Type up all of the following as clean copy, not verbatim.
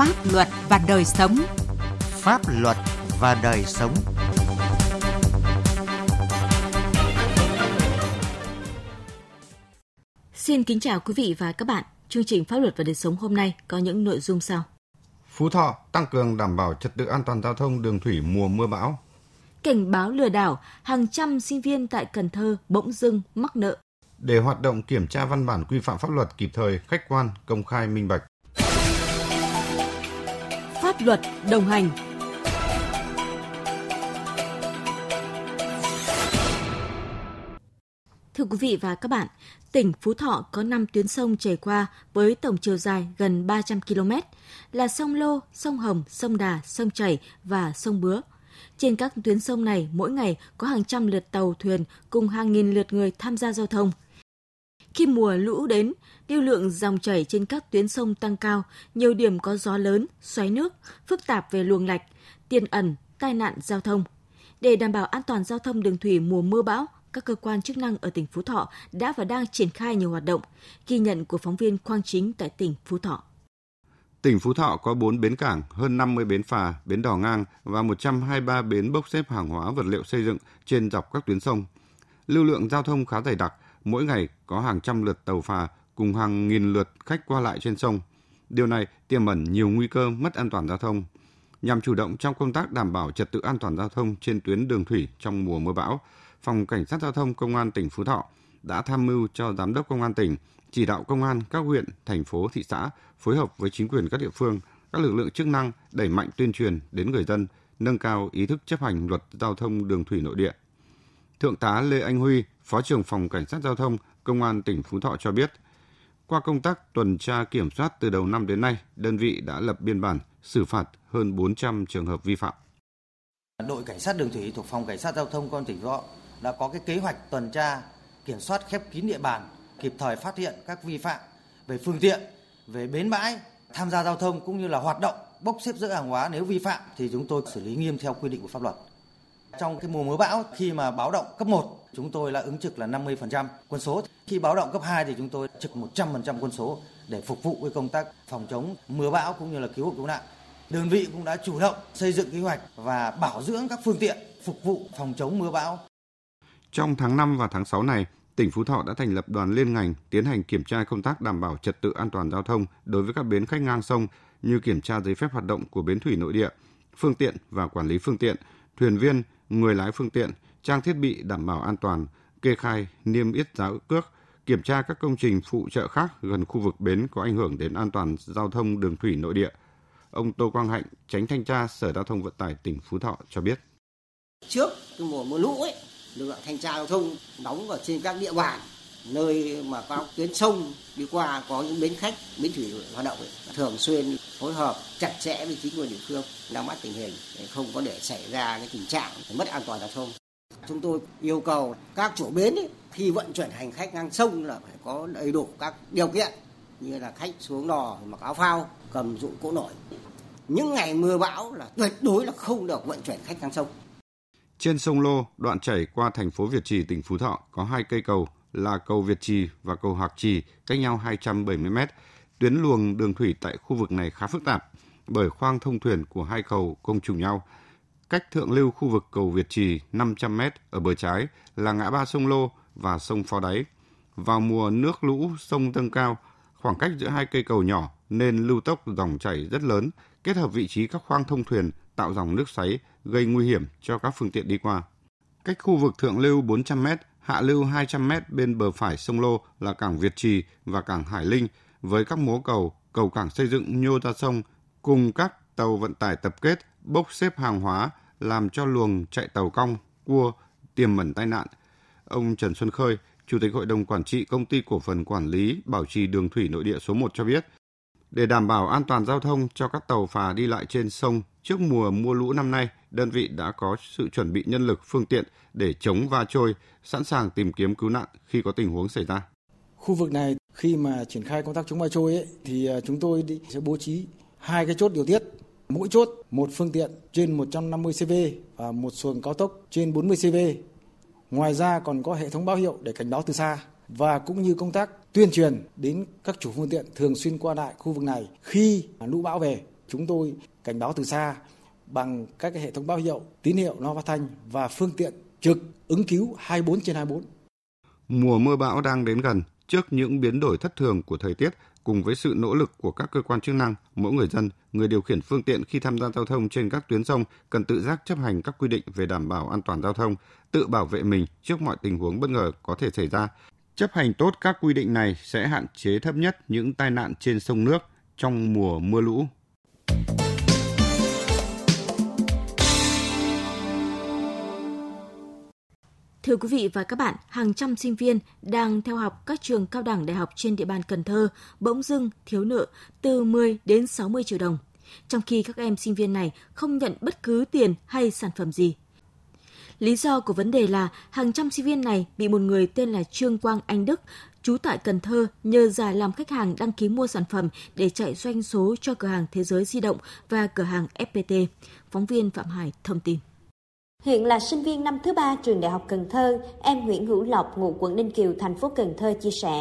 Pháp luật và đời sống. Pháp luật và đời sống. Xin kính chào quý vị và các bạn. Chương trình Pháp luật và đời sống hôm nay có những nội dung sau. Phú Thọ tăng cường đảm bảo trật tự an toàn giao thông đường thủy mùa mưa bão. Cảnh báo lừa đảo, hàng trăm sinh viên tại Cần Thơ bỗng dưng mắc nợ. Để hoạt động kiểm tra văn bản quy phạm pháp luật kịp thời, khách quan, công khai, minh bạch. Pháp luật đồng hành. Thưa quý vị và các bạn, tỉnh Phú Thọ có 5 tuyến sông chảy qua với tổng chiều dài gần 300 km là sông Lô, sông Hồng, sông Đà, sông Chảy và sông Bứa. Trên các tuyến sông này, mỗi ngày có hàng trăm lượt tàu thuyền cùng hàng nghìn lượt người tham gia giao thông. Khi mùa lũ đến, lưu lượng dòng chảy trên các tuyến sông tăng cao, nhiều điểm có gió lớn, xoáy nước, phức tạp về luồng lạch, tiềm ẩn tai nạn giao thông. Để đảm bảo an toàn giao thông đường thủy mùa mưa bão, các cơ quan chức năng ở tỉnh Phú Thọ đã và đang triển khai nhiều hoạt động, ghi nhận của phóng viên Quang Chính tại tỉnh Phú Thọ. Tỉnh Phú Thọ có 4 bến cảng, hơn 50 bến phà, bến đò ngang và 123 bến bốc xếp hàng hóa vật liệu xây dựng trên dọc các tuyến sông. Lưu lượng giao thông khá dày đặc, mỗi ngày có hàng trăm lượt tàu phà cùng hàng nghìn lượt khách qua lại trên sông. Điều này tiềm ẩn nhiều nguy cơ mất an toàn giao thông. Nhằm chủ động trong công tác đảm bảo trật tự an toàn giao thông trên tuyến đường thủy trong mùa mưa bão, Phòng Cảnh sát Giao thông Công an tỉnh Phú Thọ đã tham mưu cho Giám đốc Công an tỉnh chỉ đạo công an các huyện, thành phố, thị xã phối hợp với chính quyền các địa phương, các lực lượng chức năng đẩy mạnh tuyên truyền đến người dân, nâng cao ý thức chấp hành luật giao thông đường thủy nội địa. Thượng tá Lê Anh Huy, Phó trưởng Phòng Cảnh sát Giao thông, Công an tỉnh Phú Thọ cho biết, qua công tác tuần tra kiểm soát từ đầu năm đến nay, đơn vị đã lập biên bản xử phạt hơn 400 trường hợp vi phạm. Đội Cảnh sát đường thủy thuộc Phòng Cảnh sát Giao thông Công an tỉnh Phú Thọ đã có kế hoạch tuần tra kiểm soát khép kín địa bàn, kịp thời phát hiện các vi phạm về phương tiện, về bến bãi, tham gia giao thông cũng như là hoạt động bốc xếp giữ hàng hóa. Nếu vi phạm thì chúng tôi xử lý nghiêm theo quy định của pháp luật. Trong mùa mưa bão, khi mà báo động cấp 1, chúng tôi là ứng trực là 50% quân số. Khi báo động cấp 2 thì chúng tôi trực 100% quân số để phục vụ với công tác phòng chống mưa bão cũng như là cứu hộ cứu nạn. Đơn vị cũng đã chủ động xây dựng kế hoạch và bảo dưỡng các phương tiện phục vụ phòng chống mưa bão. Trong tháng 5 và tháng 6 này, tỉnh Phú Thọ đã thành lập đoàn liên ngành tiến hành kiểm tra công tác đảm bảo trật tự an toàn giao thông đối với các bến khách ngang sông như kiểm tra giấy phép hoạt động của bến thủy nội địa, phương tiện và quản lý phương tiện, thuyền viên, người lái phương tiện, trang thiết bị đảm bảo an toàn, kê khai, niêm yết giá cước, kiểm tra các công trình phụ trợ khác gần khu vực bến có ảnh hưởng đến an toàn giao thông đường thủy nội địa. Ông Tô Quang Hạnh, Chánh Thanh tra Sở Giao thông Vận tải tỉnh Phú Thọ cho biết. Trước mùa lũ ấy, lực lượng thanh tra giao thông đóng ở trên các địa bàn nơi mà các tuyến sông đi qua có những bến khách, bến thủy hoạt động ấy, thường xuyên phối hợp chặt chẽ với chính quyền địa phương nắm bắt tình hình để không có để xảy ra cái tình trạng mất an toàn giao thông. Chúng tôi yêu cầu các chủ bến ấy, khi vận chuyển hành khách ngang sông là phải có đầy đủ các điều kiện như là khách xuống đò mặc áo phao, cầm dụng cỗ nổi. Những ngày mưa bão là tuyệt đối là không được vận chuyển khách ngang sông. Trên sông Lô, đoạn chảy qua thành phố Việt Trì, tỉnh Phú Thọ có 2 cây cầu là cầu Việt Trì và cầu Hạc Trì, cách nhau 270 m. Tuyến luồng đường thủy tại khu vực này khá phức tạp bởi khoang thông thuyền của hai cầu công trùng nhau. Cách thượng lưu khu vực cầu Việt Trì 500 m ở bờ trái là ngã ba sông Lô và sông Phó Đáy. Vào mùa nước lũ sông dâng cao, khoảng cách giữa hai cây cầu nhỏ nên lưu tốc dòng chảy rất lớn, kết hợp vị trí các khoang thông thuyền tạo dòng nước xoáy gây nguy hiểm cho các phương tiện đi qua. Cách khu vực thượng lưu 400 m, hạ lưu 200 m bên bờ phải sông Lô là cảng Việt Trì và cảng Hải Linh với các mố cầu, cầu cảng xây dựng nhô ra sông cùng các tàu vận tải tập kết bốc xếp hàng hóa làm cho luồng chạy tàu cong, cua, tiềm ẩn tai nạn. Ông Trần Xuân Khơi, Chủ tịch Hội đồng Quản trị Công ty Cổ phần Quản lý Bảo trì Đường thủy Nội địa số 1 cho biết, để đảm bảo an toàn giao thông cho các tàu phà đi lại trên sông trước mùa lũ năm nay, đơn vị đã có sự chuẩn bị nhân lực, phương tiện để chống va trôi, sẵn sàng tìm kiếm cứu nạn khi có tình huống xảy ra. Khu vực này khi mà triển khai công tác chống va trôi ấy, thì chúng tôi sẽ bố trí 2 cái chốt điều tiết. Mỗi chốt một phương tiện trên 150 CV và một xuồng cao tốc trên 40 CV. Ngoài ra còn có hệ thống báo hiệu để cảnh báo từ xa và cũng như công tác tuyên truyền đến các chủ phương tiện thường xuyên qua lại khu vực này khi lũ bão về. chúng tôi cảnh báo từ xa bằng các hệ thống báo hiệu, tín hiệu loa phát thanh và phương tiện trực ứng cứu 24/24. Mùa mưa bão đang đến gần. Trước những biến đổi thất thường của thời tiết, cùng với sự nỗ lực của các cơ quan chức năng, mỗi người dân, người điều khiển phương tiện khi tham gia giao thông trên các tuyến sông cần tự giác chấp hành các quy định về đảm bảo an toàn giao thông, tự bảo vệ mình trước mọi tình huống bất ngờ có thể xảy ra. Chấp hành tốt các quy định này sẽ hạn chế thấp nhất những tai nạn trên sông nước trong mùa mưa lũ. Thưa quý vị và các bạn, hàng trăm sinh viên đang theo học các trường cao đẳng đại học trên địa bàn Cần Thơ bỗng dưng thiếu nợ từ 10 đến 60 triệu đồng, trong khi các em sinh viên này không nhận bất cứ tiền hay sản phẩm gì. Lý do của vấn đề là hàng trăm sinh viên này bị một người tên là Trương Quang Anh Đức, trú tại Cần Thơ, nhờ giả làm khách hàng đăng ký mua sản phẩm để chạy doanh số cho cửa hàng Thế giới Di động và cửa hàng FPT. Phóng viên Phạm Hải thông tin. Hiện là sinh viên năm thứ 3 trường Đại học Cần Thơ, em Nguyễn Hữu Lộc, ngụ quận Ninh Kiều, thành phố Cần Thơ chia sẻ,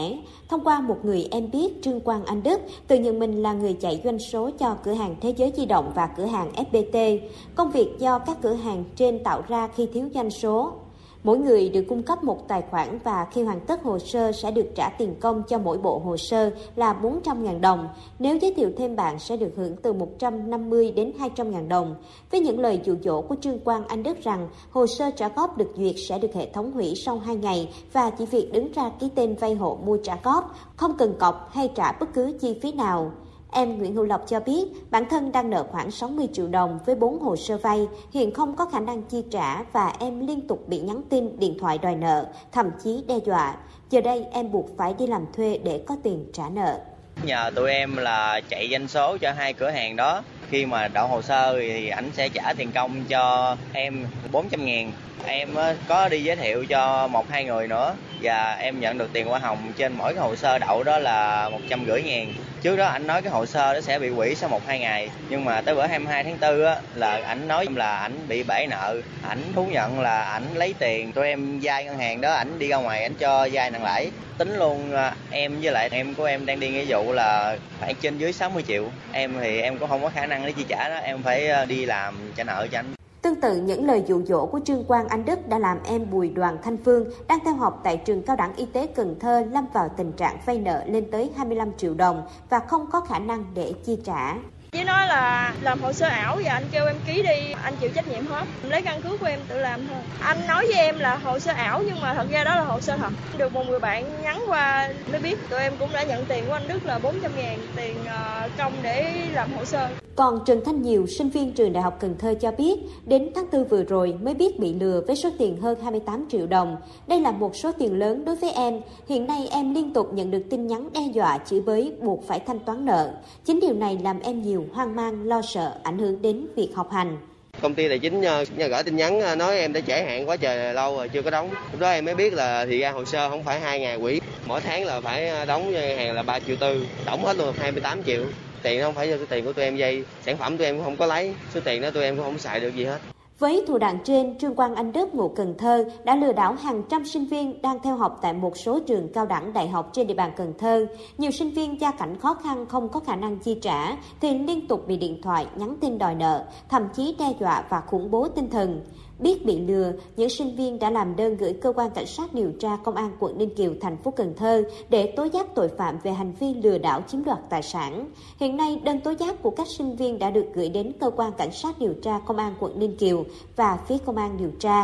thông qua một người em biết Trương Quang Anh Đức tự nhận mình là người chạy doanh số cho cửa hàng Thế giới Di động và cửa hàng FPT, công việc do các cửa hàng trên tạo ra khi thiếu doanh số. Mỗi người được cung cấp một tài khoản và khi hoàn tất hồ sơ sẽ được trả tiền công cho mỗi bộ hồ sơ là 400.000 đồng. Nếu giới thiệu thêm bạn sẽ được hưởng từ 150 đến 200.000 đồng. Với những lời dụ dỗ của Trương Quang Anh Đức rằng hồ sơ trả góp được duyệt sẽ được hệ thống hủy sau 2 ngày và chỉ việc đứng ra ký tên vay hộ mua trả góp, không cần cọc hay trả bất cứ chi phí nào. Em Nguyễn Hữu Lộc cho biết bản thân đang nợ khoảng 60 triệu đồng với 4 hồ sơ vay, hiện không có khả năng chi trả và em liên tục bị nhắn tin, điện thoại đòi nợ, thậm chí đe dọa. Giờ đây em buộc phải đi làm thuê để có tiền trả nợ. Nhờ tụi em là chạy doanh số cho hai cửa hàng đó, khi mà đậu hồ sơ thì ảnh sẽ trả tiền công cho em 400.000. Em có đi giới thiệu cho 1-2 người nữa và em nhận được tiền hoa hồng trên mỗi cái hồ sơ đậu đó là 150.000. Trước đó ảnh nói cái hồ sơ nó sẽ bị hủy sau 1-2 ngày, nhưng mà tới bữa 22 tháng 4 á, là ảnh nói là ảnh bị bể nợ, ảnh thú nhận là ảnh lấy tiền tụi em vay ngân hàng đó, ảnh đi ra ngoài ảnh cho vay nặng lãi. Tính luôn em với lại em của em đang đi nghĩa vụ là khoảng trên dưới 60 triệu. Em thì em cũng không có khả năng để chi trả đó, em phải đi làm trả nợ cho anh. Tương tự, những lời dụ dỗ của Trương Quang Anh Đức đã làm em Bùi Đoàn Thanh Phương đang theo học tại trường cao đẳng y tế Cần Thơ lâm vào tình trạng vay nợ lên tới 25 triệu đồng và không có khả năng để chi trả. Với nói là làm hồ sơ ảo và anh kêu em ký đi, anh chịu trách nhiệm hết, lấy căn cước của em tự làm thôi. Anh nói với em là hồ sơ ảo nhưng mà thật ra đó là hồ sơ thật. Được một người bạn nhắn qua mới biết tụi em cũng đã nhận tiền của anh Đức là 400.000 tiền công để làm hồ sơ. Còn Trần Thanh Nhiều, sinh viên trường Đại học Cần Thơ cho biết, đến tháng 4 vừa rồi mới biết bị lừa với số tiền hơn 28 triệu đồng. Đây là một số tiền lớn đối với em. Hiện nay em liên tục nhận được tin nhắn đe dọa, chửi bới, buộc phải thanh toán nợ. Chính điều này làm em nhiều hoang mang, lo sợ, ảnh hưởng đến việc học hành. Công ty tài chính gửi tin nhắn nói em đã trễ hạn quá trời lâu rồi chưa có đóng. Lúc đó em mới biết là thì ra hồ sơ không phải 2 ngày quỹ, mỗi tháng là phải đóng hàng là 3,4 triệu, tổng hết luôn 28 triệu. Tiền không phải do tiền của tụi em vay, sản phẩm tụi em cũng không có lấy, số tiền đó tụi em cũng không xài được gì hết. Với thủ đoạn trên, Trương Quang Anh Đức, ngụ Cần Thơ, đã lừa đảo hàng trăm sinh viên đang theo học tại một số trường cao đẳng đại học trên địa bàn Cần Thơ. Nhiều sinh viên gia cảnh khó khăn không có khả năng chi trả thì liên tục bị điện thoại, nhắn tin đòi nợ, thậm chí đe dọa và khủng bố tinh thần. Biết bị lừa, những sinh viên đã làm đơn gửi cơ quan cảnh sát điều tra công an quận Ninh Kiều, thành phố Cần Thơ để tố giác tội phạm về hành vi lừa đảo chiếm đoạt tài sản. Hiện nay, đơn tố giác của các sinh viên đã được gửi đến cơ quan cảnh sát điều tra công an quận Ninh Kiều và phía công an điều tra.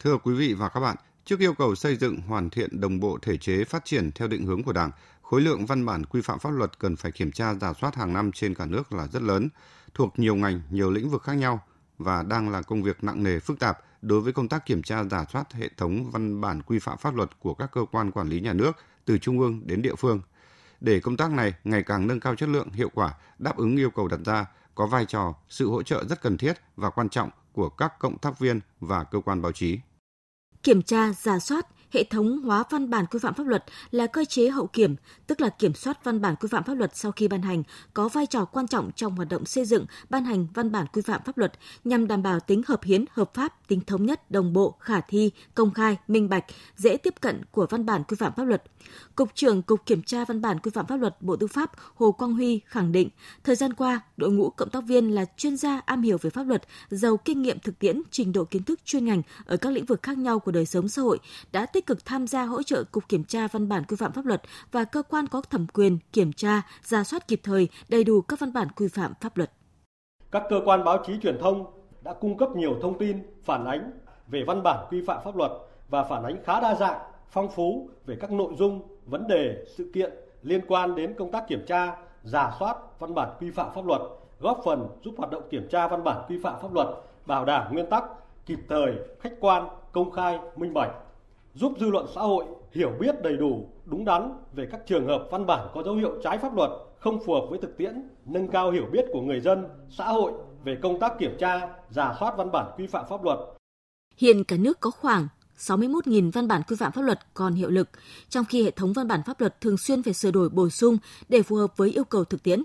Thưa quý vị và các bạn, trước yêu cầu xây dựng hoàn thiện đồng bộ thể chế phát triển theo định hướng của Đảng, khối lượng văn bản quy phạm pháp luật cần phải kiểm tra rà soát hàng năm trên cả nước là rất lớn, thuộc nhiều ngành, nhiều lĩnh vực khác nhau và đang là công việc nặng nề phức tạp đối với công tác kiểm tra rà soát hệ thống văn bản quy phạm pháp luật của các cơ quan quản lý nhà nước từ trung ương đến địa phương. Để công tác này ngày càng nâng cao chất lượng, hiệu quả, đáp ứng yêu cầu đặt ra, có vai trò, sự hỗ trợ rất cần thiết và quan trọng của các cộng tác viên và cơ quan báo chí. Kiểm tra, rà soát, hệ thống hóa văn bản quy phạm pháp luật là cơ chế hậu kiểm, tức là kiểm soát văn bản quy phạm pháp luật sau khi ban hành, có vai trò quan trọng trong hoạt động xây dựng, ban hành văn bản quy phạm pháp luật nhằm đảm bảo tính hợp hiến, hợp pháp, tính thống nhất, đồng bộ, khả thi, công khai, minh bạch, dễ tiếp cận của văn bản quy phạm pháp luật. Cục trưởng Cục Kiểm tra Văn bản Quy phạm pháp luật Bộ Tư pháp Hồ Quang Huy khẳng định, thời gian qua, đội ngũ cộng tác viên là chuyên gia am hiểu về pháp luật, giàu kinh nghiệm thực tiễn, trình độ kiến thức chuyên ngành ở các lĩnh vực khác nhau của đời sống xã hội, đã tích cực tham gia hỗ trợ Cục Kiểm tra Văn bản Quy phạm pháp luật và cơ quan có thẩm quyền kiểm tra, rà soát kịp thời, đầy đủ các văn bản quy phạm pháp luật. Các cơ quan báo chí truyền thông đã cung cấp nhiều thông tin, phản ánh về văn bản quy phạm pháp luật và phản ánh khá đa dạng, phong phú về các nội dung, vấn đề, sự kiện liên quan đến công tác kiểm tra, rà soát văn bản quy phạm pháp luật, góp phần giúp hoạt động kiểm tra văn bản quy phạm pháp luật bảo đảm nguyên tắc, kịp thời, khách quan, công khai, minh bạch, giúp dư luận xã hội hiểu biết đầy đủ, đúng đắn về các trường hợp văn bản có dấu hiệu trái pháp luật, không phù hợp với thực tiễn, nâng cao hiểu biết của người dân, xã hội về công tác kiểm tra, rà soát văn bản quy phạm pháp luật. Hiện cả nước có khoảng 61.000 văn bản quy phạm pháp luật còn hiệu lực, trong khi hệ thống văn bản pháp luật thường xuyên phải sửa đổi bổ sung để phù hợp với yêu cầu thực tiễn.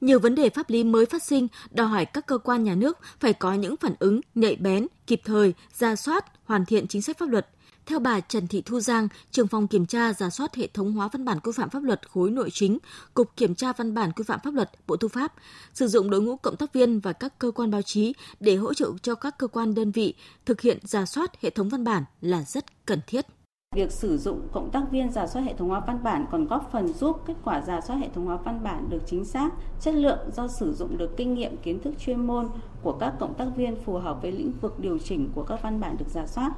Nhiều vấn đề pháp lý mới phát sinh đòi hỏi các cơ quan nhà nước phải có những phản ứng nhạy bén, kịp thời, rà soát, hoàn thiện chính sách pháp luật. Theo bà Trần Thị Thu Giang, trưởng phòng kiểm tra rà soát hệ thống hóa văn bản quy phạm pháp luật khối nội chính, Cục Kiểm tra Văn bản Quy phạm pháp luật, Bộ Tư pháp, sử dụng đội ngũ cộng tác viên và các cơ quan báo chí để hỗ trợ cho các cơ quan đơn vị thực hiện rà soát hệ thống văn bản là rất cần thiết. Việc sử dụng cộng tác viên rà soát hệ thống hóa văn bản còn góp phần giúp kết quả rà soát hệ thống hóa văn bản được chính xác, chất lượng do sử dụng được kinh nghiệm kiến thức chuyên môn của các cộng tác viên phù hợp với lĩnh vực điều chỉnh của các văn bản được rà soát.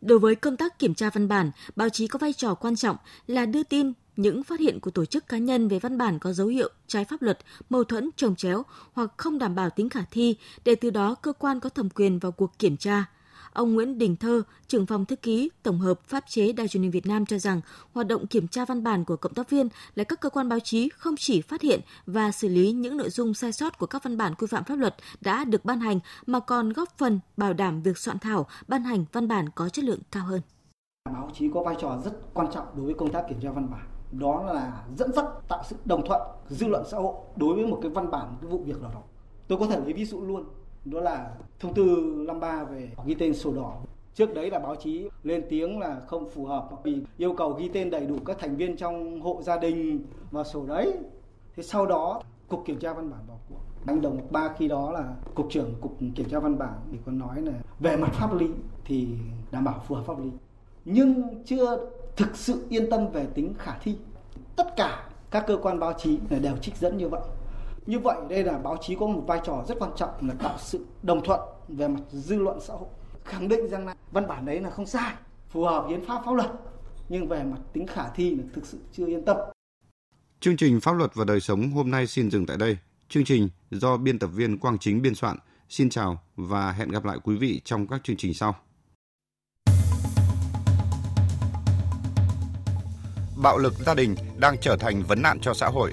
Đối với công tác kiểm tra văn bản, báo chí có vai trò quan trọng là đưa tin những phát hiện của tổ chức cá nhân về văn bản có dấu hiệu trái pháp luật, mâu thuẫn, chồng chéo hoặc không đảm bảo tính khả thi để từ đó cơ quan có thẩm quyền vào cuộc kiểm tra. Ông Nguyễn Đình Thơ, trưởng phòng thư ký tổng hợp pháp chế Đài truyền hình Việt Nam cho rằng hoạt động kiểm tra văn bản của cộng tác viên là các cơ quan báo chí không chỉ phát hiện và xử lý những nội dung sai sót của các văn bản quy phạm pháp luật đã được ban hành mà còn góp phần bảo đảm việc soạn thảo, ban hành văn bản có chất lượng cao hơn. Báo chí có vai trò rất quan trọng đối với công tác kiểm tra văn bản. Đó là dẫn dắt, tạo sự đồng thuận dư luận xã hội đối với một cái văn bản, một cái vụ việc nào đó. Tôi có thể lấy ví dụ luôn. Đó là thông tư 53 về ghi tên sổ đỏ. Trước đấy là báo chí lên tiếng là không phù hợp vì yêu cầu ghi tên đầy đủ các thành viên trong hộ gia đình vào sổ đấy. Thế sau đó Cục Kiểm tra Văn bản vào cuộc. Anh Đồng Ba khi đó là Cục trưởng Cục Kiểm tra Văn bản thì có nói là về mặt pháp lý thì đảm bảo phù hợp pháp lý, nhưng chưa thực sự yên tâm về tính khả thi. Tất cả các cơ quan báo chí đều trích dẫn như vậy. Như vậy đây là báo chí có một vai trò rất quan trọng là tạo sự đồng thuận về mặt dư luận xã hội, khẳng định rằng là văn bản đấy là không sai, phù hợp hiến pháp pháp luật, nhưng về mặt tính khả thi là thực sự chưa yên tâm. Chương trình Pháp luật và đời sống hôm nay xin dừng tại đây. Chương trình do biên tập viên Quang Chính biên soạn. Xin chào và hẹn gặp lại quý vị trong các chương trình sau. Bạo lực gia đình đang trở thành vấn nạn cho xã hội.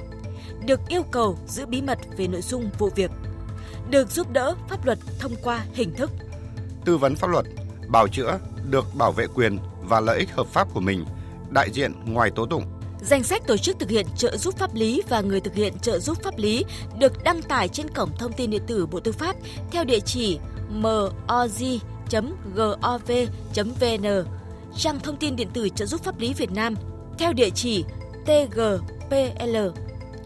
Được yêu cầu giữ bí mật về nội dung vụ việc, được giúp đỡ pháp luật thông qua hình thức tư vấn pháp luật, bào chữa, được bảo vệ quyền và lợi ích hợp pháp của mình, đại diện ngoài tố tụng. Danh sách tổ chức thực hiện trợ giúp pháp lý và người thực hiện trợ giúp pháp lý được đăng tải trên cổng thông tin điện tử Bộ Tư pháp theo địa chỉ moj.gov.vn, trang thông tin điện tử trợ giúp pháp lý Việt Nam theo địa chỉ